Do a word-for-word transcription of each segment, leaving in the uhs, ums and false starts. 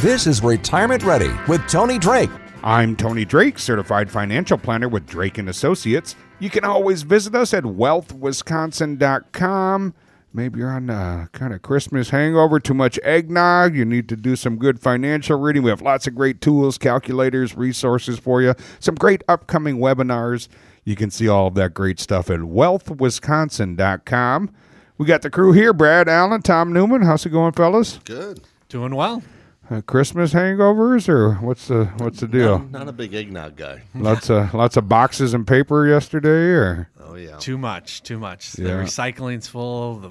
This is Retirement Ready with Tony Drake. I'm Tony Drake, Certified Financial Planner with Drake and Associates. You can always visit us at wealth wisconsin dot com. Maybe you're on a kind of Christmas hangover, too much eggnog. You need to do some good financial reading. We have lots of great tools, calculators, resources for you. Some great upcoming webinars. You can see all of that great stuff at wealth wisconsin dot com. We got the crew here, Brad Allen, Tom Newman. How's it going, fellas? Good. Doing well. Uh, Christmas hangovers, or what's the what's the deal? Not, not a big eggnog guy. Lots of lots of boxes and paper yesterday, or oh yeah, too much, too much. Yeah. The recycling's full, the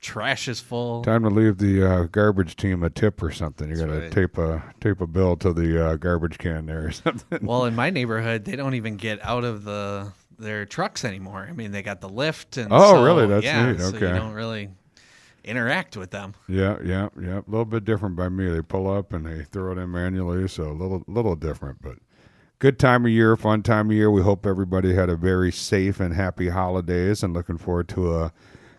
trash is full. Time to leave the uh, garbage team a tip or something. You got to tape a tape a bill to the uh, garbage can there or something. Well, in my neighborhood, they don't even get out of the their trucks anymore. I mean, they got the lift, and oh so, really? That's yeah, neat. Okay, so you don't really interact with them. Yeah, yeah, yeah. A little bit different by me. They pull up and they throw it in manually, so a little, little different, but good time of year, fun time of year. We hope everybody had a very safe and happy holidays, and looking forward to a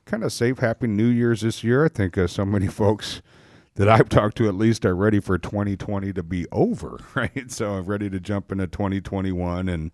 kind of safe, happy New Year's this year. I think uh, so many folks that I've talked to at least are ready for twenty twenty to be over, right? So I'm ready to jump into twenty twenty-one. And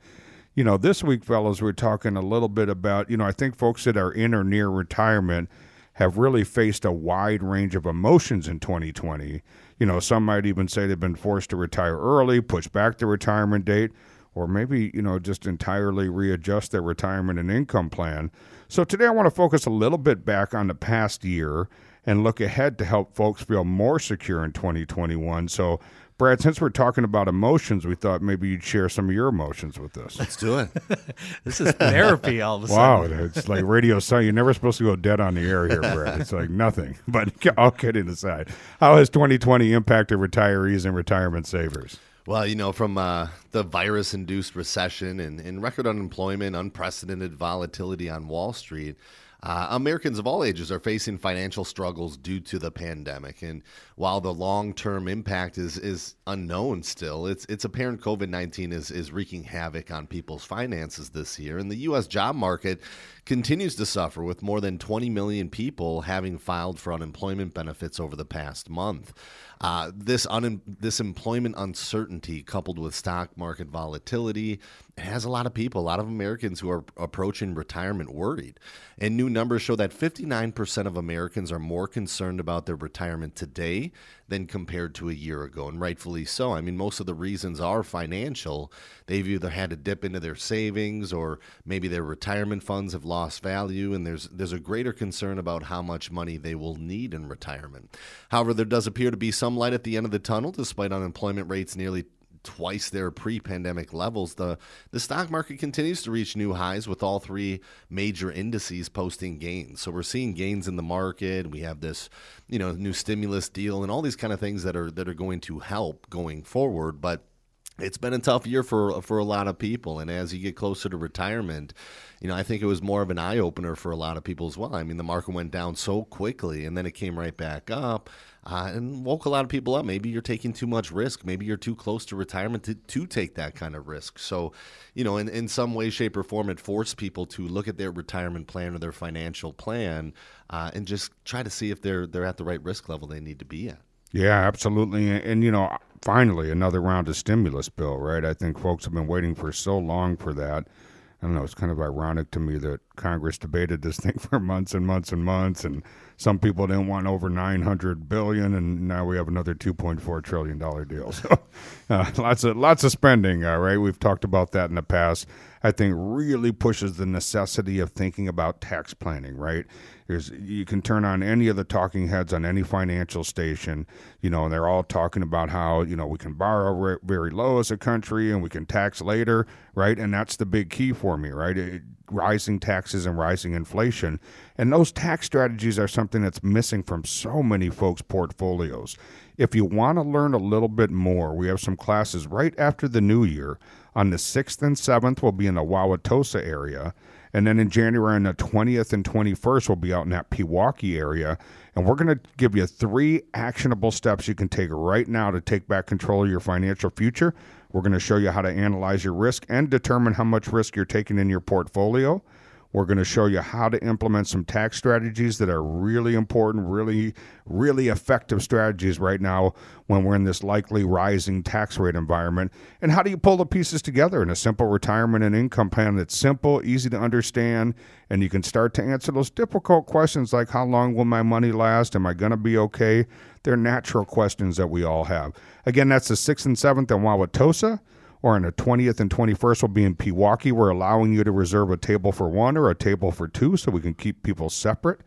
you know, this week, fellas, we're talking a little bit about, you know, I think folks that are in or near retirement have really faced a wide range of emotions in twenty twenty. You know, some might even say they've been forced to retire early, push back the retirement date, or maybe, you know, just entirely readjust their retirement and income plan. So today I want to focus a little bit back on the past year and look ahead to help folks feel more secure in twenty twenty-one. So, Brad, since we're talking about emotions, we thought maybe you'd share some of your emotions with us. Let's do it. This is therapy all of a sudden. Wow, it's like radio science. You're never supposed to go dead on the air here, Brad. It's like nothing. But all kidding aside, how has twenty twenty impacted retirees and retirement savers? Well, you know, from uh, the virus-induced recession and, and record unemployment, unprecedented volatility on Wall Street, Uh, Americans of all ages are facing financial struggles due to the pandemic. And while the long-term impact is is unknown still, it's it's apparent COVID nineteen is, is wreaking havoc on people's finances this year. And the U S job market continues to suffer, with more than twenty million people having filed for unemployment benefits over the past month. Uh, this, un- this employment uncertainty, coupled with stock market volatility, has a lot of people, a lot of Americans who are approaching retirement worried. And new numbers show that fifty-nine percent of Americans are more concerned about their retirement today than compared to a year ago, and rightfully so. I mean, most of the reasons are financial. They've either had to dip into their savings, or maybe their retirement funds have lost value, and there's there's a greater concern about how much money they will need in retirement. However, there does appear to be some light at the end of the tunnel. Despite unemployment rates nearly twice their pre-pandemic levels, the the stock market continues to reach new highs, with all three major indices posting gains. So we're seeing gains in the market. We have this, you know, new stimulus deal and all these kind of things that are that are going to help going forward. But it's been a tough year for for a lot of people, and as you get closer to retirement, you know, I think it was more of an eye-opener for a lot of people as well. I mean, the market went down so quickly, and then it came right back up uh, and woke a lot of people up. Maybe you're taking too much risk. Maybe you're too close to retirement to, to take that kind of risk. So, you know, in, in some way, shape, or form, it forced people to look at their retirement plan or their financial plan uh, and just try to see if they're they're at the right risk level they need to be at. Yeah, absolutely. And, and, you know, finally, another round of stimulus bill, right? I think folks have been waiting for so long for that. I don't know, it's kind of ironic to me that Congress debated this thing for months and months and months, and some people didn't want over nine hundred billion dollars, and now we have another two point four trillion dollars deal. So uh, lots of lots of spending, all right? We've talked about that in the past. I think really pushes the necessity of thinking about tax planning, right? There's, you can turn on any of the talking heads on any financial station, you know, and they're all talking about how, you know, we can borrow very low as a country and we can tax later, right? And that's the big key for me, right? It, rising taxes and rising inflation. And those tax strategies are something that's missing from so many folks' portfolios. If you want to learn a little bit more, we have some classes right after the new year. On the sixth and seventh, we'll be in the Wauwatosa area. And then in January, on the twentieth and twenty-first, we'll be out in that Pewaukee area. And we're going to give you three actionable steps you can take right now to take back control of your financial future. We're going to show you how to analyze your risk and determine how much risk you're taking in your portfolio. We're going to show you how to implement some tax strategies that are really important, really, really effective strategies right now when we're in this likely rising tax rate environment. And how do you pull the pieces together in a simple retirement and income plan that's simple, easy to understand, and you can start to answer those difficult questions like, how long will my money last? Am I going to be okay? They're natural questions that we all have. Again, that's the sixth and seventh in Wauwatosa. Or on the twentieth and twenty-first, we'll be in Pewaukee. We're allowing you to reserve a table for one or a table for two so we can keep people separate.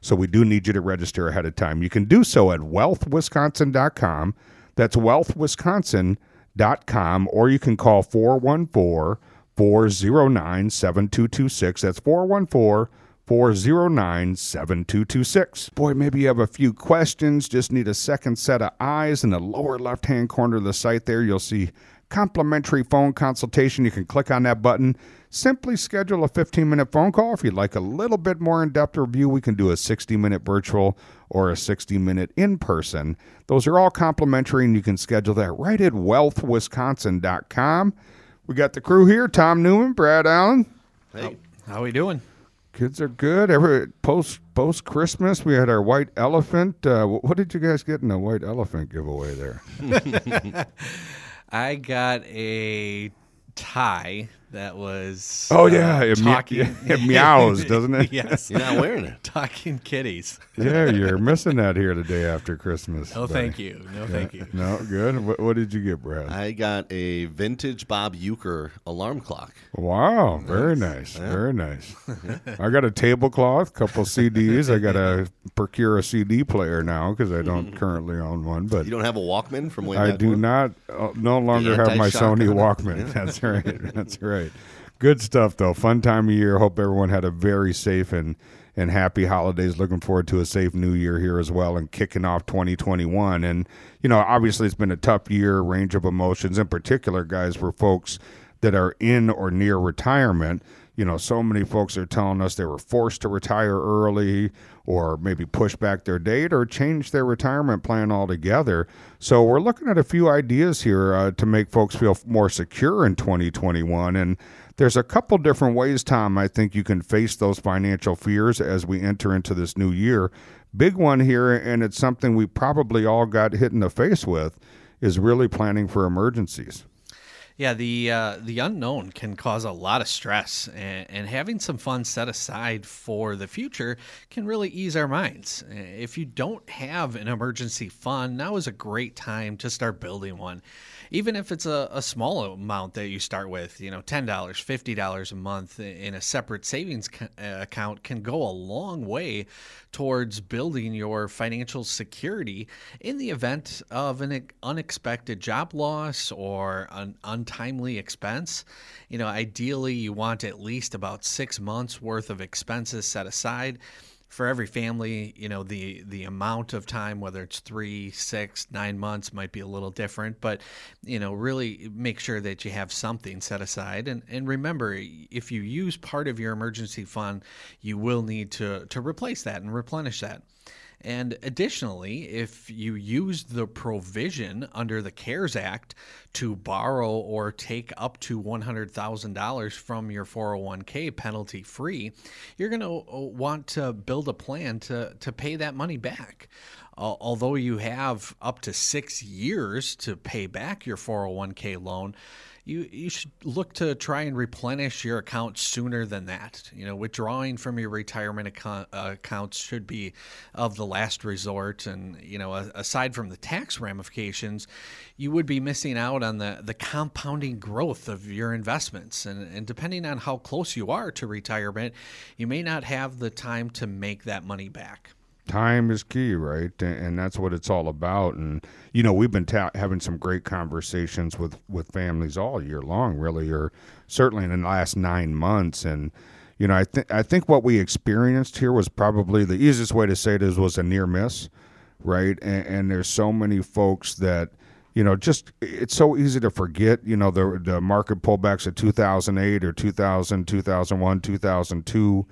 So we do need you to register ahead of time. You can do so at wealth wisconsin dot com. That's wealth wisconsin dot com. Or you can call four one four, four zero nine, seven two two six. That's four one four, four zero nine, seven two two six. Boy, maybe you have a few questions, just need a second set of eyes. In the lower left-hand corner of the site there, you'll see complimentary phone consultation. You can click on that button. Simply schedule a fifteen minute phone call. If you'd like a little bit more in-depth review, we can do a sixty minute virtual or a sixty minute in-person. Those are all complimentary, and you can schedule that right at wealth wisconsin dot com. We got the crew here, Tom Newman, Brad Allen. Hey, how we doing? Kids are good. Every post post Christmas, we had our white elephant. Uh, what did you guys get in the white elephant giveaway there? I got a tie that was oh yeah, uh, it, talking... me- yeah it meows, doesn't it? Yes, you're not wearing it. Talking kitties. Yeah, you're missing that here the day after Christmas. No, buddy. Thank you. No, yeah. Thank you. No, good. What, what did you get, Brad? I got a vintage Bob Uecker alarm clock. Wow, nice. Very nice, yeah. Very nice. I got a tablecloth, couple C Ds. I got to procure a C D player now because I don't currently own one. But you don't have a Walkman from way back? I do one? not. Uh, no longer have my Sony Walkman. Yeah. That's right. That's right. Right. Good stuff, though. Fun time of year. Hope everyone had a very safe and, and happy holidays. Looking forward to a safe new year here as well and kicking off twenty twenty-one. And, you know, obviously it's been a tough year, range of emotions. In particular, guys, for folks that are in or near retirement, you know, so many folks are telling us they were forced to retire early or maybe push back their date or change their retirement plan altogether. So we're looking at a few ideas here uh, to make folks feel more secure in twenty twenty-one. And there's a couple different ways, Tom, I think you can face those financial fears as we enter into this new year. Big one here, and it's something we probably all got hit in the face with, is really planning for emergencies. Yeah, the uh, the unknown can cause a lot of stress, and, and having some funds set aside for the future can really ease our minds. If you don't have an emergency fund, now is a great time to start building one. Even if it's a, a small amount that you start with, you know, ten dollars, fifty dollars a month in a separate savings co- account can go a long way towards building your financial security in the event of an unexpected job loss or an untimely expense. You know, ideally, you want at least about six months worth of expenses set aside. For every family, you know, the the amount of time, whether it's three, six, nine months might be a little different, but, you know, really make sure that you have something set aside. And, and remember, if you use part of your emergency fund, you will need to, to replace that and replenish that. And additionally, if you use the provision under the CARES Act to borrow or take up to one hundred thousand dollars from your four oh one k penalty free, you're going to want to build a plan to, to pay that money back. uh, although you have up to six years to pay back your four oh one k loan, you you should look to try and replenish your account sooner than that. You know, withdrawing from your retirement account, uh, accounts should be of the last resort. And, you know, a, aside from the tax ramifications, you would be missing out on the, the compounding growth of your investments. And, and depending on how close you are to retirement, you may not have the time to make that money back. Time is key, right? And that's what it's all about. And, you know, we've been ta- having some great conversations with, with families all year long, really, or certainly in the last nine months. And, you know, I, th- I think what we experienced here was probably the easiest way to say it is was a near miss, right? And, and there's so many folks that, you know, just it's so easy to forget, you know, the, the market pullbacks of two thousand eight or two thousand, two thousand one, two thousand two.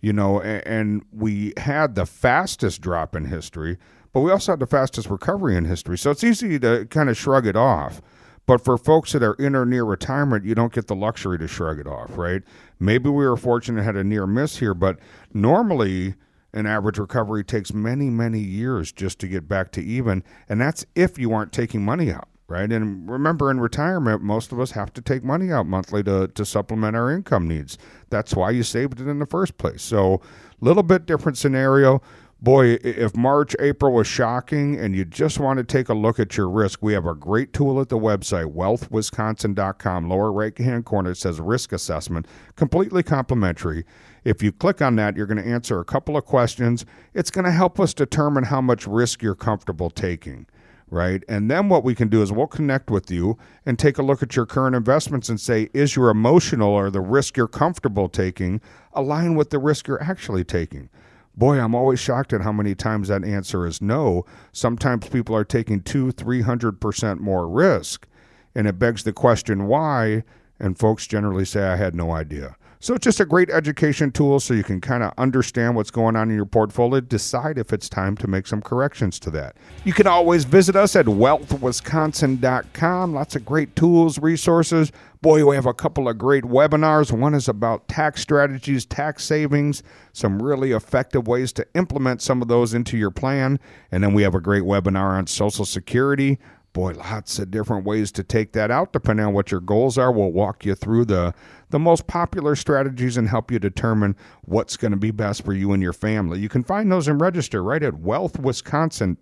You know, and we had the fastest drop in history, but we also had the fastest recovery in history. So it's easy to kind of shrug it off. But for folks that are in or near retirement, you don't get the luxury to shrug it off, right? Maybe we were fortunate and had a near miss here, but normally an average recovery takes many, many years just to get back to even. And that's if you aren't taking money out, right? And remember, in retirement, most of us have to take money out monthly to, to supplement our income needs. That's why you saved it in the first place. So a little bit different scenario. Boy, if March, April was shocking and you just want to take a look at your risk, we have a great tool at the website, wealth wisconsin dot com. Lower right-hand corner, it says risk assessment, completely complimentary. If you click on that, you're going to answer a couple of questions. It's going to help us determine how much risk you're comfortable taking. Right? And then what we can do is we'll connect with you and take a look at your current investments and say, is your emotional or the risk you're comfortable taking align with the risk you're actually taking? Boy, I'm always shocked at how many times that answer is no. Sometimes people are taking two, three hundred percent more risk, and it begs the question why, and folks generally say, I had no idea. So it's just a great education tool so you can kind of understand what's going on in your portfolio, decide if it's time to make some corrections to that. You can always visit us at wealth wisconsin dot com. Lots of great tools, resources. Boy, we have a couple of great webinars. One is about tax strategies, tax savings, some really effective ways to implement some of those into your plan. And then we have a great webinar on Social Security. Boy, lots of different ways to take that out depending on what your goals are. We'll walk you through the, the most popular strategies and help you determine what's going to be best for you and your family. You can find those and register right at wealth wisconsin,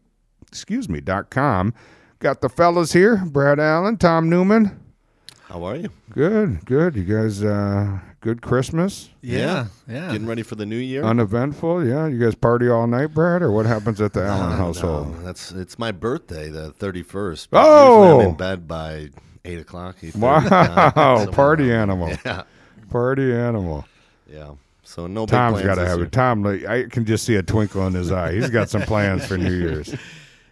excuse me, dot com. Got the fellas here, Brad Allen, Tom Newman. How are you? Good, good. You guys, uh, good Christmas? Yeah, yeah. Getting ready for the new year? Uneventful, yeah. You guys party all night, Brad, or what happens at the Allen no, household? No. That's It's my birthday, the thirty-first. Oh! I'm in bed by eight o'clock. Wow, party like animal. Yeah. Party animal. Yeah. So no big Tom's plans. Tom's got to have it. Tom, I can just see a twinkle in his eye. He's got some plans for New Year's.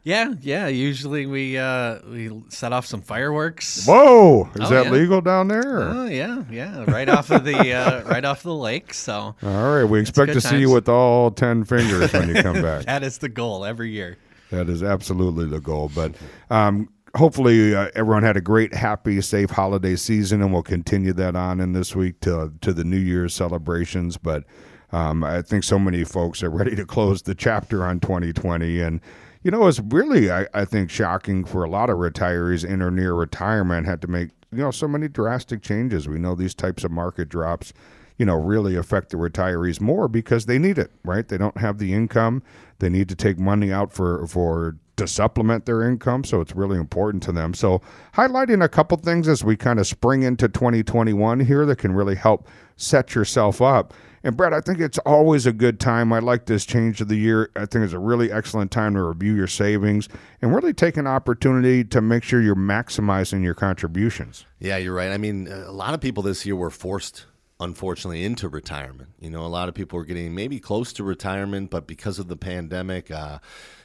Yeah, yeah. Usually we uh, we set off some fireworks. Whoa, is oh, that yeah. legal down there? Oh yeah, yeah. Right off of the uh, right off the lake. So all right, we expect to times. see you with all ten fingers when you come back. That is the goal every year. That is absolutely the goal. But um, hopefully uh, everyone had a great, happy, safe holiday season, and we'll continue that on in this week to to the New Year's celebrations. But um, I think so many folks are ready to close the chapter on twenty twenty and. You know, it's really, I, I think, shocking for a lot of retirees in or near retirement had to make, you know, so many drastic changes. We know these types of market drops, you know, really affect the retirees more because they need it, right? They don't have the income. They need to take money out for, for to supplement their income, so it's really important to them. So highlighting a couple things as we kind of spring into twenty twenty-one here that can really help set yourself up. And, Brad, I think it's always a good time. I like this change of the year. I think it's a really excellent time to review your savings and really take an opportunity to make sure you're maximizing your contributions. Yeah, you're right. I mean, a lot of people this year were forced, unfortunately, into retirement. You know, a lot of people were getting maybe close to retirement, but because of the pandemic, uh,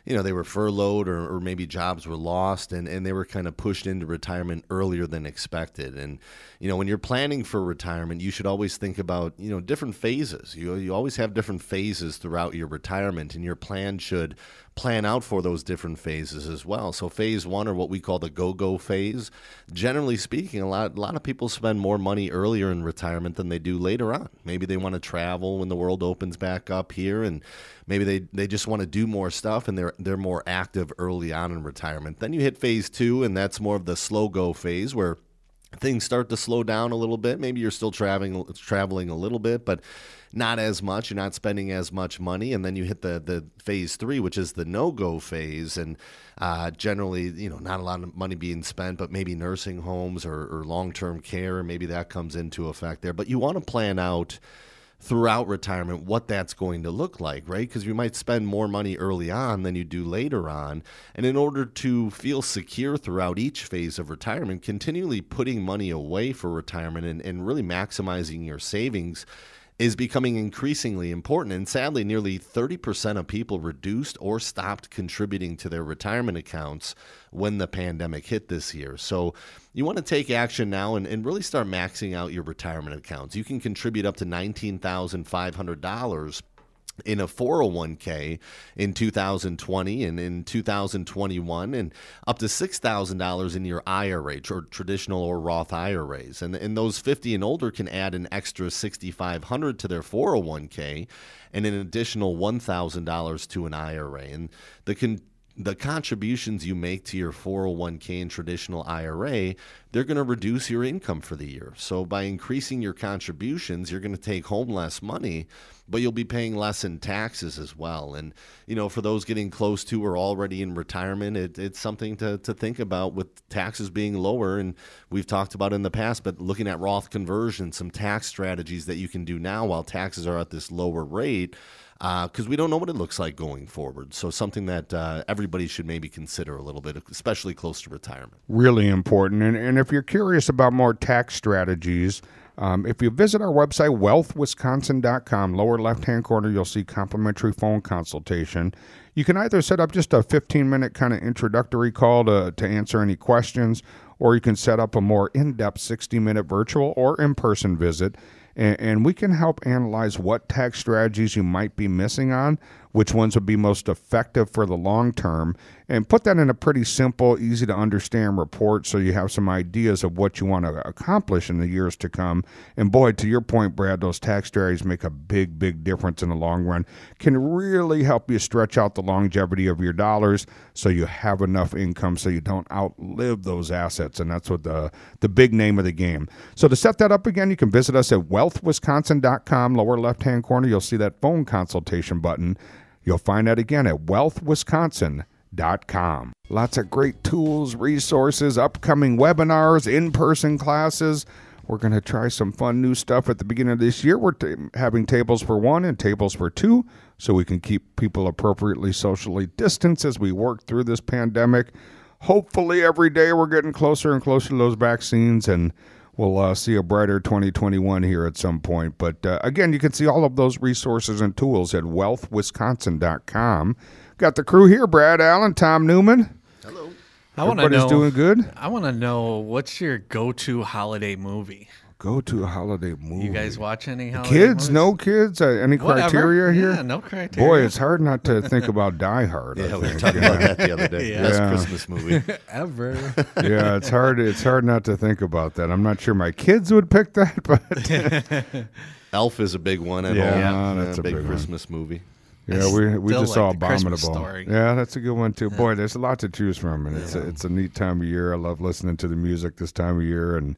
you know, they were furloughed or, or maybe jobs were lost and, and they were kind of pushed into retirement earlier than expected. And, you know, when you're planning for retirement, you should always think about, you know, different phases. You, you always have different phases throughout your retirement, and your plan should plan out for those different phases as well. So phase one, or what we call the go-go phase, generally speaking, a lot, a lot of people spend more money earlier in retirement than they do later on. Maybe they want to travel when the world opens back up here, and maybe they, they just want to do more stuff, and they're they're more active early on in retirement. Then you hit phase two, and that's more of the slow-go phase where things start to slow down a little bit. Maybe you're still traveling traveling a little bit, but not as much. You're not spending as much money. And then you hit the, the phase three, which is the no-go phase. And uh, generally, you know, not a lot of money being spent, but maybe nursing homes or, or long-term care, maybe that comes into effect there. But you want to plan out throughout retirement what that's going to look like, right? Because you might spend more money early on than you do later on. And in order to feel secure throughout each phase of retirement, continually putting money away for retirement and, and really maximizing your savings is becoming increasingly important. And sadly, nearly thirty percent of people reduced or stopped contributing to their retirement accounts when the pandemic hit this year. So you want to take action now and, and really start maxing out your retirement accounts. You can contribute up to nineteen thousand five hundred dollars in a four oh one k in two thousand twenty and in two thousand twenty-one, and up to six thousand dollars in your I R A, or traditional or Roth I R As. And, and those fifty and older can add an extra six thousand five hundred dollars to their four oh one k and an additional one thousand dollars to an I R A. And the con- the contributions you make to your four oh one k and traditional I R A, they're going to reduce your income for the year. So by increasing your contributions, you're going to take home less money, but you'll be paying less in taxes as well. And, you know, for those getting close to or already in retirement, it, it's something to, to think about with taxes being lower. And we've talked about in the past, but looking at Roth conversion, some tax strategies that you can do now while taxes are at this lower rate, because uh, we don't know what it looks like going forward. So something that uh, everybody should maybe consider a little bit, especially close to retirement. Really important. And, and if you're curious about more tax strategies, um, if you visit our website, wealth wisconsin dot com, lower left-hand corner, you'll see complimentary phone consultation. You can either set up just a fifteen-minute kind of introductory call to, to answer any questions, or you can set up a more in-depth sixty-minute virtual or in-person visit. And we can help analyze what tax strategies you might be missing on, which ones would be most effective for the long term, and put that in a pretty simple, easy to understand report so you have some ideas of what you want to accomplish in the years to come. And boy, to your point, Brad, those tax strategies make a big, big difference in the long run, can really help you stretch out the longevity of your dollars so you have enough income so you don't outlive those assets. And that's what the, the big name of the game. So to set that up again, you can visit us at wealth wisconsin dot com, lower left-hand corner. You'll see that phone consultation button. You'll find that again at wealth wisconsin dot com. Lots of great tools, resources, upcoming webinars, in-person classes. We're going to try some fun new stuff at the beginning of this year. We're t- having tables for one and tables for two so we can keep people appropriately socially distanced as we work through this pandemic. Hopefully every day we're getting closer and closer to those vaccines, and we'll uh, see a brighter twenty twenty-one here at some point. But uh, again, you can see all of those resources and tools at wealth wisconsin dot com. Got the crew here, Brad Allen, Tom Newman. Hello. I wanna Everybody's know, doing good? I want to know, what's your go-to holiday movie? Go-to holiday movie. You guys watch any holiday Kids, movies? no kids? Uh, any Whatever. criteria here? Yeah, no criteria. Boy, it's hard not to think about Die Hard. yeah, I think. we were talking yeah. about that the other day. Yeah. Best yeah. Christmas movie ever. Yeah, it's hard It's hard not to think about that. I'm not sure my kids would pick that, but... Elf is a big one at yeah, home. Yeah, that's yeah, a big, big Christmas one. movie. Yeah, we we just like saw Abominable. Yeah, that's a good one, too. Yeah. Boy, there's a lot to choose from, and yeah. it's, a, it's a neat time of year. I love listening to the music this time of year, and...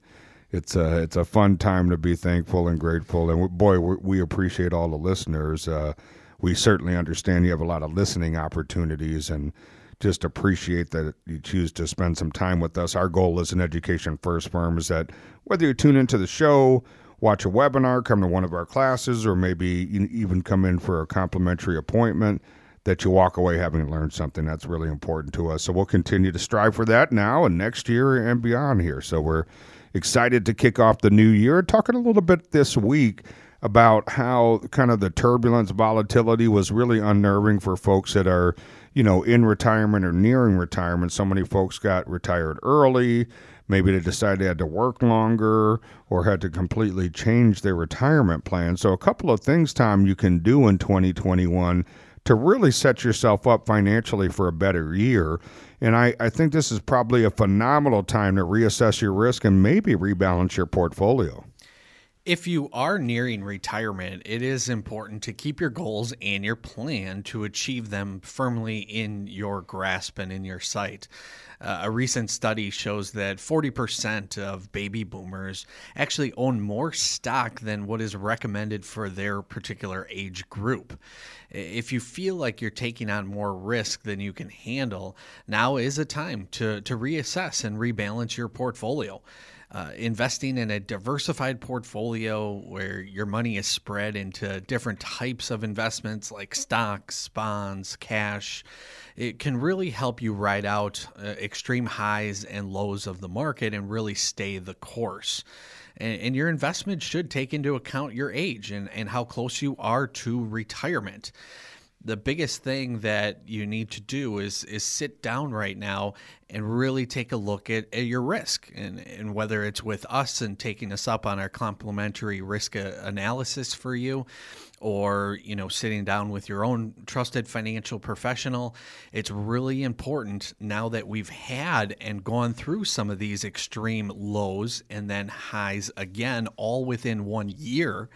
It's a, it's a fun time to be thankful and grateful. And, we, boy, we, we appreciate all the listeners. Uh, we certainly understand you have a lot of listening opportunities and just appreciate that you choose to spend some time with us. Our goal as an Education First firm is that whether you tune into the show, watch a webinar, come to one of our classes, or maybe even come in for a complimentary appointment, that you walk away having learned something. That's really important to us. So we'll continue to strive for that now and next year and beyond here. So we're excited to kick off the new year, talking a little bit this week about how kind of the turbulence, volatility was really unnerving for folks that are, you know, in retirement or nearing retirement. So many folks got retired early. Maybe they decided they had to work longer or had to completely change their retirement plan. So a couple of things, Tom, you can do in twenty twenty-one to really set yourself up financially for a better year. And I, I think this is probably a phenomenal time to reassess your risk and maybe rebalance your portfolio. If you are nearing retirement, it is important to keep your goals and your plan to achieve them firmly in your grasp and in your sight. Uh, a recent study shows that forty percent of baby boomers actually own more stock than what is recommended for their particular age group. If you feel like you're taking on more risk than you can handle, now is a time to, to reassess and rebalance your portfolio. Uh, investing in a diversified portfolio where your money is spread into different types of investments like stocks, bonds, cash, it can really help you ride out uh, extreme highs and lows of the market and really stay the course. And, and your investment should take into account your age and, and how close you are to retirement. The biggest thing that you need to do is is sit down right now and really take a look at, at your risk, and, and whether it's with us and taking us up on our complimentary risk analysis for you, or you know sitting down with your own trusted financial professional. It's really important now that we've had and gone through some of these extreme lows and then highs again all within one year.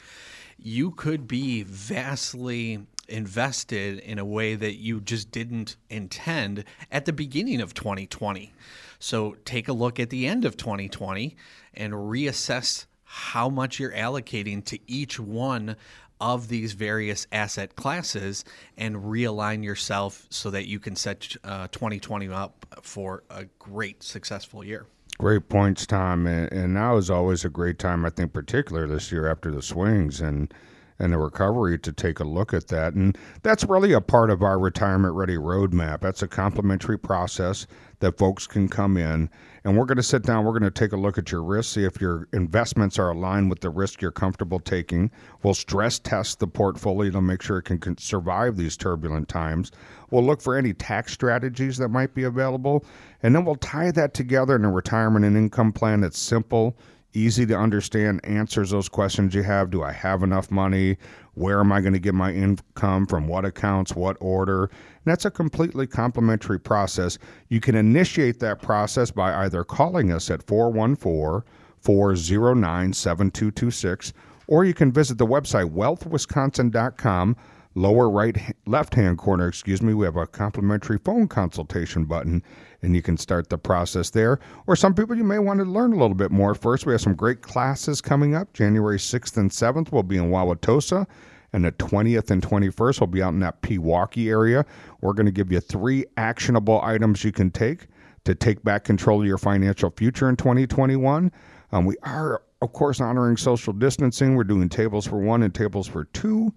You could be vastly invested in a way that you just didn't intend at the beginning of twenty twenty. So take a look at the end of twenty twenty and reassess how much you're allocating to each one of these various asset classes and realign yourself so that you can set uh, twenty twenty up for a great, successful year. Great points, Tom. And, and now is always a great time, I think, particularly this year after the swings and and the recovery, to take a look at that. And that's really a part of our Retirement Ready Roadmap. That's a complimentary process that folks can come in, and we're going to sit down, we're going to take a look at your risk, see if your investments are aligned with the risk you're comfortable taking. We'll stress test the portfolio to make sure it can, can survive these turbulent times. We'll look for any tax strategies that might be available, and then we'll tie that together in a retirement and income plan that's simple, easy to understand, answers those questions you have. Do I have enough money? Where am I going to get my income? From what accounts? What order? And that's a completely complimentary process. You can initiate that process by either calling us at four one four, four oh nine, seven two two six, or you can visit the website wealth wisconsin dot com. Lower right, left-hand corner, excuse me, we have a complimentary phone consultation button, and you can start the process there. Or some people, you may want to learn a little bit more first. We have some great classes coming up. January sixth and seventh, we'll be in Wauwatosa, and the twentieth and twenty-first, we'll be out in that Pewaukee area. We're going to give you three actionable items you can take to take back control of your financial future in twenty twenty-one. Um, we are, of course, honoring social distancing. We're doing tables for one and tables for two.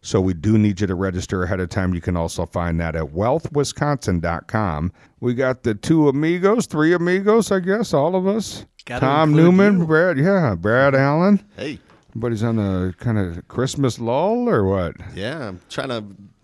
So we do need you to register ahead of time. You can also find that at wealth wisconsin dot com. We got the two amigos, three amigos, I guess, all of us. Gotta Tom Newman, you. Brad, yeah, Brad Allen. Hey. Everybody's on a kind of Christmas lull or what? Yeah, I'm trying to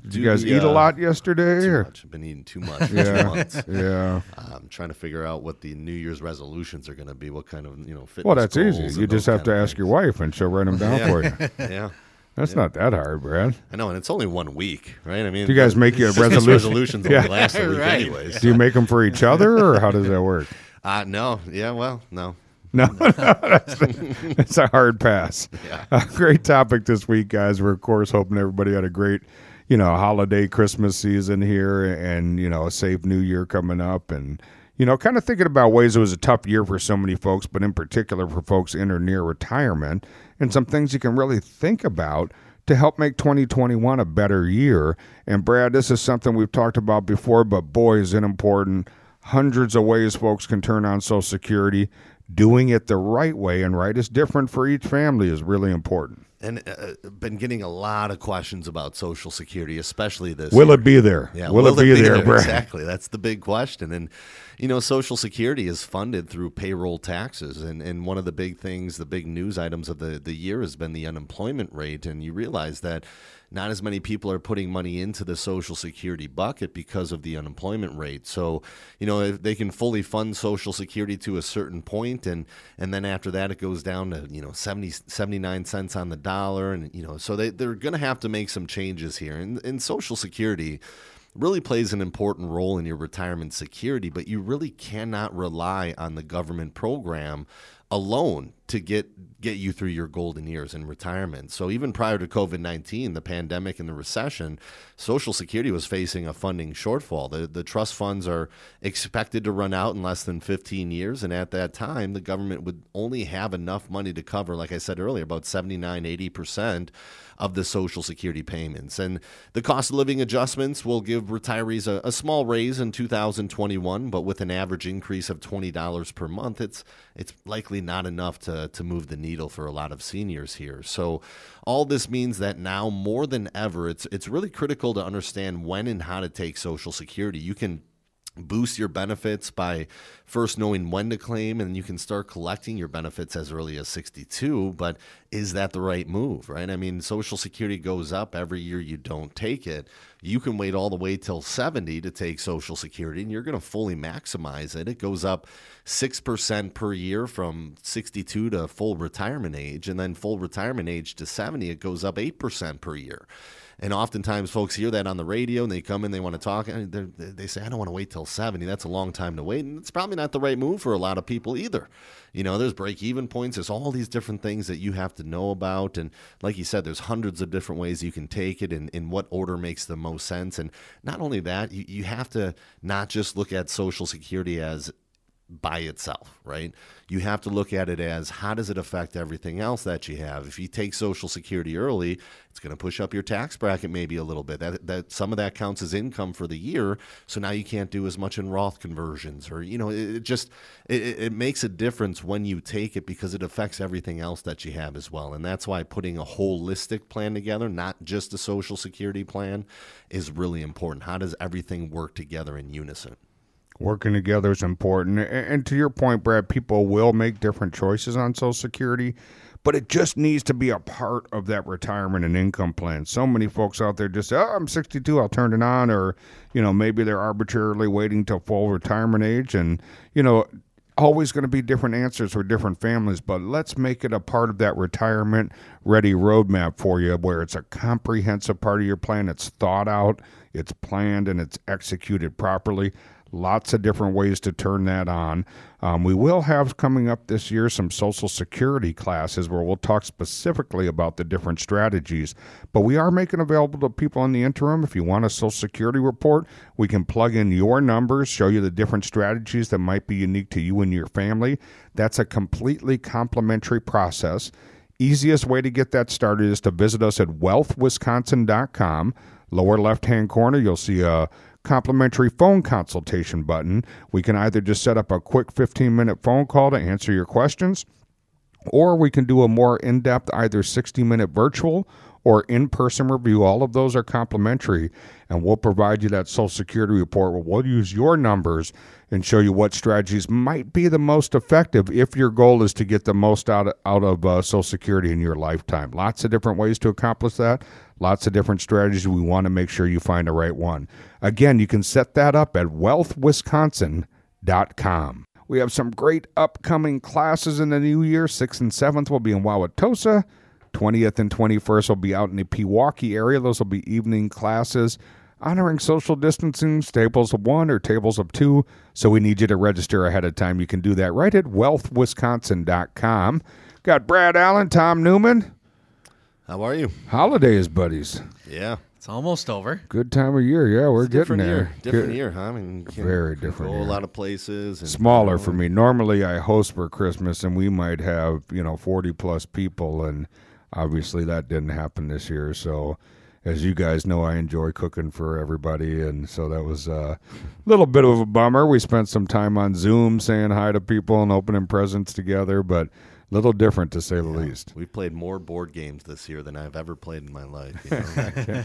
do You guys the, eat uh, a lot yesterday? Too or? Much. I've been eating too much. yeah. Two months. Yeah. I'm trying to figure out what the New Year's resolutions are going to be, what kind of, you know, fitness Well, that's goals easy. You just have to ask things. Your wife, and she'll write them down yeah. for you. Yeah. That's yeah. not that hard, Brad. I know, and it's only one week, right? I mean, do you guys make your resolutions? resolutions only yeah. last a week, right. anyways. Do you make them for each other, or how does that work? Uh, no. Yeah, well, no. No, no that's, the, that's a hard pass. Yeah. Uh, great topic this week, guys. We're, of course, hoping everybody had a great, you know, holiday Christmas season here and, you know, a safe new year coming up. And, you know, kind of thinking about ways it was a tough year for so many folks, but in particular for folks in or near retirement, and some things you can really think about to help make twenty twenty-one a better year. And Brad, this is something we've talked about before, but boy, is it important. Hundreds of ways folks can turn on Social Security. Doing it the right way and right is different for each family is really important. And uh, been getting a lot of questions about Social Security, especially this. Will year. It be there? Yeah, will, will it, it be, be there, there, Brad? Exactly. That's the big question. And, you know, Social Security is funded through payroll taxes. And, and one of the big things, the big news items of the, the year has been the unemployment rate. And you realize that not as many people are putting money into the Social Security bucket because of the unemployment rate. So, you know, if they can fully fund Social Security to a certain point, and, and then after that it goes down to, you know, seventy, seventy-nine cents on the dollar. dollar, and you know, so they they're going to have to make some changes here. And and Social Security really plays an important role in your retirement security, but you really cannot rely on the government program alone to get get you through your golden years in retirement. So even prior to COVID nineteen, the pandemic and the recession, Social Security was facing a funding shortfall. The, the trust funds are expected to run out in less than fifteen years, and at that time, the government would only have enough money to cover, like I said earlier, about seventy-nine, eighty percent of the Social Security payments. And the cost of living adjustments will give retirees a, a small raise in two thousand twenty-one, but with an average increase of twenty dollars per month, it's it's likely not enough to, to move the needle for a lot of seniors here. So all this means that now more than ever, it's it's really critical to understand when and how to take Social Security. You can boost your benefits by first knowing when to claim, and you can start collecting your benefits as early as sixty-two, but is that the right move, right? I mean, Social Security goes up every year you don't take it. You can wait all the way till seventy to take Social Security, and you're going to fully maximize it. It goes up six percent per year from sixty-two to full retirement age, and then full retirement age to seventy, it goes up eight percent per year. And oftentimes folks hear that on the radio and they come in, they want to talk, and they say, I don't want to wait till seventy. That's a long time to wait. And it's probably not the right move for a lot of people either. You know, there's break-even points. There's all these different things that you have to know about. And like you said, there's hundreds of different ways you can take it and in what order makes the most sense. And not only that, you, you have to not just look at Social Security as by itself, right? You have to look at it as how does it affect everything else that you have? If you take Social Security early, it's going to push up your tax bracket maybe a little bit. That that some of that counts as income for the year, so now you can't do as much in Roth conversions, or you know, it, it just it, it makes a difference when you take it because it affects everything else that you have as well. And that's why putting a holistic plan together, not just a Social Security plan, is really important. How does everything work together in unison? Working together is important. And to your point, Brad, people will make different choices on Social Security, but it just needs to be a part of that retirement and income plan. So many folks out there just say, oh, I'm sixty-two, I'll turn it on. Or, you know, maybe they're arbitrarily waiting till full retirement age. And, you know, always going to be different answers for different families, but let's make it a part of that retirement ready roadmap for you, where it's a comprehensive part of your plan. It's thought out, it's planned, and it's executed properly. Lots of different ways to turn that on. Um, we will have coming up this year some Social Security classes where we'll talk specifically about the different strategies. But we are making available to people in the interim, if you want a Social Security report, we can plug in your numbers, show you the different strategies that might be unique to you and your family. That's a completely complimentary process. Easiest way to get that started is to visit us at wealth wisconsin dot com. Lower left-hand corner, you'll see a complimentary phone consultation button. We can either just set up a quick fifteen minute phone call to answer your questions, or we can do a more in-depth either sixty minute virtual or in-person review. All of those are complimentary, and we'll provide you that Social Security report where we'll use your numbers and show you what strategies might be the most effective if your goal is to get the most out of, out of uh, Social Security in your lifetime. Lots of different ways to accomplish that. Lots of different strategies. We want to make sure you find the right one. Again, you can set that up at wealth wisconsin dot com. We have some great upcoming classes in the new year. sixth and seventh will be in Wauwatosa. twentieth and twenty-first will be out in the Pewaukee area. Those will be evening classes honoring social distancing, tables of one or tables of two. So we need you to register ahead of time. You can do that right at wealth wisconsin dot com. Got Brad Allen, Tom Newman. How are you? Holidays, buddies. Yeah. It's almost over. Good time of year. Yeah, we're getting there. Year. Different Good. year, huh? I mean, you very different go year. A lot of places. And smaller, you know, for me. Normally, I host for Christmas, and we might have, you know, forty plus people, and obviously that didn't happen this year. So, as you guys know, I enjoy cooking for everybody, and so that was a little bit of a bummer. We spent some time on Zoom saying hi to people and opening presents together, but little different, to say the yeah. least. We've played more board games this year than I've ever played in my life. You know?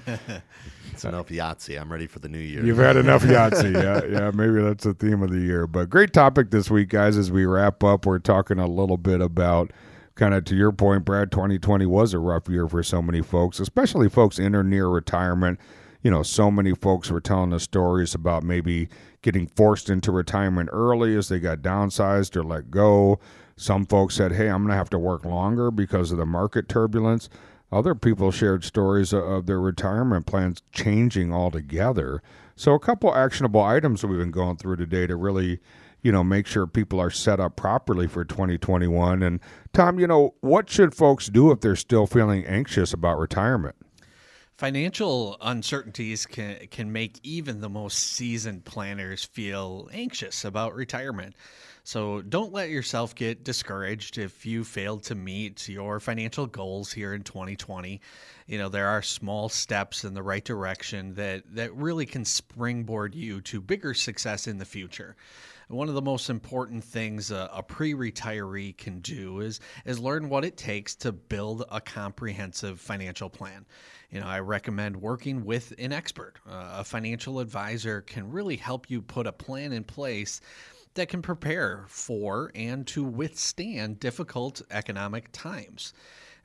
It's enough Yahtzee. I'm ready for the new year. You've had enough Yahtzee. Yeah, yeah. Maybe that's the theme of the year. But great topic this week, guys. As we wrap up, we're talking a little bit about, kind of to your point, Brad, twenty twenty was a rough year for so many folks, especially folks in or near retirement. You know, so many folks were telling us stories about maybe getting forced into retirement early as they got downsized or let go. Some folks said, hey, I'm going to have to work longer because of the market turbulence. Other people shared stories of their retirement plans changing altogether. So a couple actionable items we've been going through today to really, you know, make sure people are set up properly for twenty twenty-one. And Tom, you know, what should folks do if they're still feeling anxious about retirement? Financial uncertainties can can make even the most seasoned planners feel anxious about retirement. So don't let yourself get discouraged if you failed to meet your financial goals here in twenty twenty. You know, there are small steps in the right direction that, that really can springboard you to bigger success in the future. One of the most important things a, a pre-retiree can do is is learn what it takes to build a comprehensive financial plan. You know, I recommend working with an expert. Uh, a financial advisor can really help you put a plan in place that can prepare for and to withstand difficult economic times.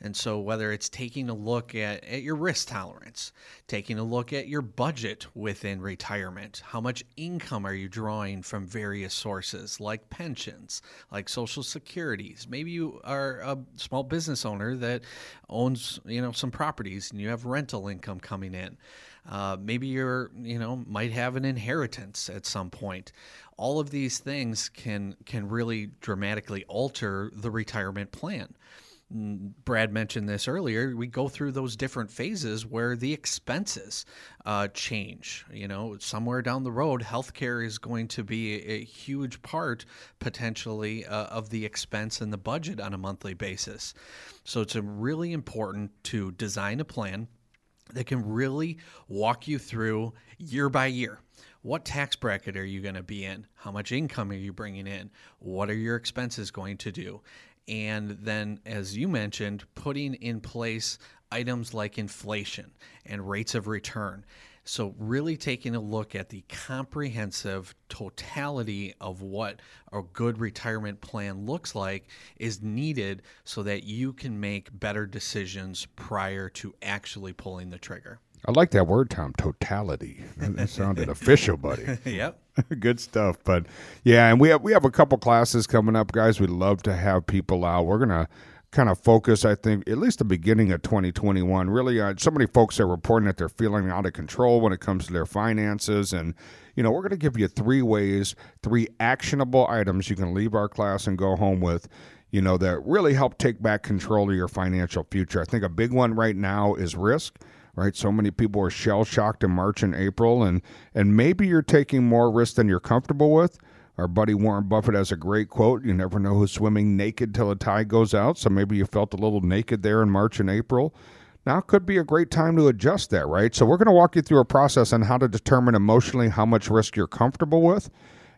And so whether it's taking a look at, at your risk tolerance, taking a look at your budget within retirement, how much income are you drawing from various sources like pensions, like Social Securities? Maybe you are a small business owner that owns, you know, some properties and you have rental income coming in. Uh, maybe you're, you know, might have an inheritance at some point. All of these things can can really dramatically alter the retirement plan. Brad mentioned this earlier, we go through those different phases where the expenses uh, change. You know, somewhere down the road, healthcare is going to be a, a huge part potentially uh, of the expense and the budget on a monthly basis. So it's really important to design a plan that can really walk you through year by year. What tax bracket are you going to be in? How much income are you bringing in? What are your expenses going to do? And then, as you mentioned, putting in place items like inflation and rates of return. So really taking a look at the comprehensive totality of what a good retirement plan looks like is needed so that you can make better decisions prior to actually pulling the trigger. I like that word, Tom, totality. It sounded official, buddy. Yep. Good stuff. But yeah, and we have we have a couple classes coming up, guys. We'd love to have people out. We're going to kind of focus, I think, at least the beginning of twenty twenty-one, really on uh, so many folks are reporting that they're feeling out of control when it comes to their finances. And, you know, we're going to give you three ways, three actionable items you can leave our class and go home with, you know, that really help take back control of your financial future. I think a big one right now is risk. Right, so many people are shell-shocked in March and April, and and maybe you're taking more risk than you're comfortable with. Our buddy Warren Buffett has a great quote, you never know who's swimming naked till the tide goes out, so maybe you felt a little naked there in March and April. Now could be a great time to adjust that, right? So we're going to walk you through a process on how to determine emotionally how much risk you're comfortable with,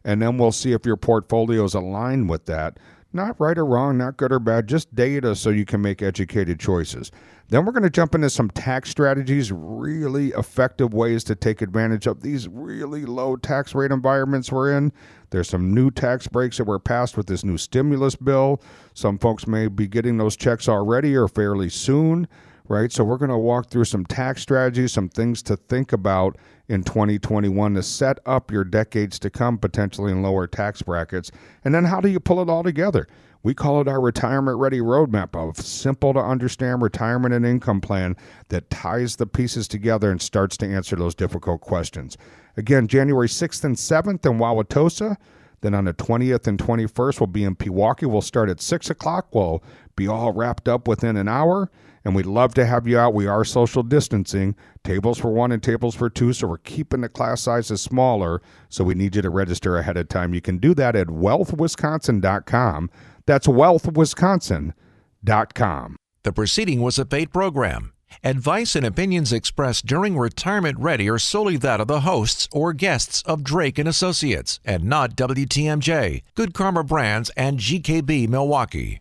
and then we'll see if your portfolio is aligned with that. Not right or wrong, not good or bad, just data so you can make educated choices. Then we're going to jump into some tax strategies, really effective ways to take advantage of these really low tax rate environments we're in. There's some new tax breaks that were passed with this new stimulus bill. Some folks may be getting those checks already or fairly soon, right? So we're going to walk through some tax strategies, some things to think about in twenty twenty-one to set up your decades to come potentially in lower tax brackets. And then how do you pull it all together? We call it our Retirement Ready Roadmap, a simple to understand retirement and income plan that ties the pieces together and starts to answer those difficult questions. Again, January sixth and seventh in Wauwatosa. Then on the twentieth and twenty-first, we'll be in Pewaukee. We'll start at six o'clock. We'll be all wrapped up within an hour. And we'd love to have you out. We are social distancing, tables for one and tables for two, so we're keeping the class sizes smaller. So we need you to register ahead of time. You can do that at wealth wisconsin dot com. That's wealth wisconsin dot com. The preceding was a paid program. Advice and opinions expressed during Retirement Ready are solely that of the hosts or guests of Drake and Associates and not W T M J, Good Karma Brands, and G K B Milwaukee.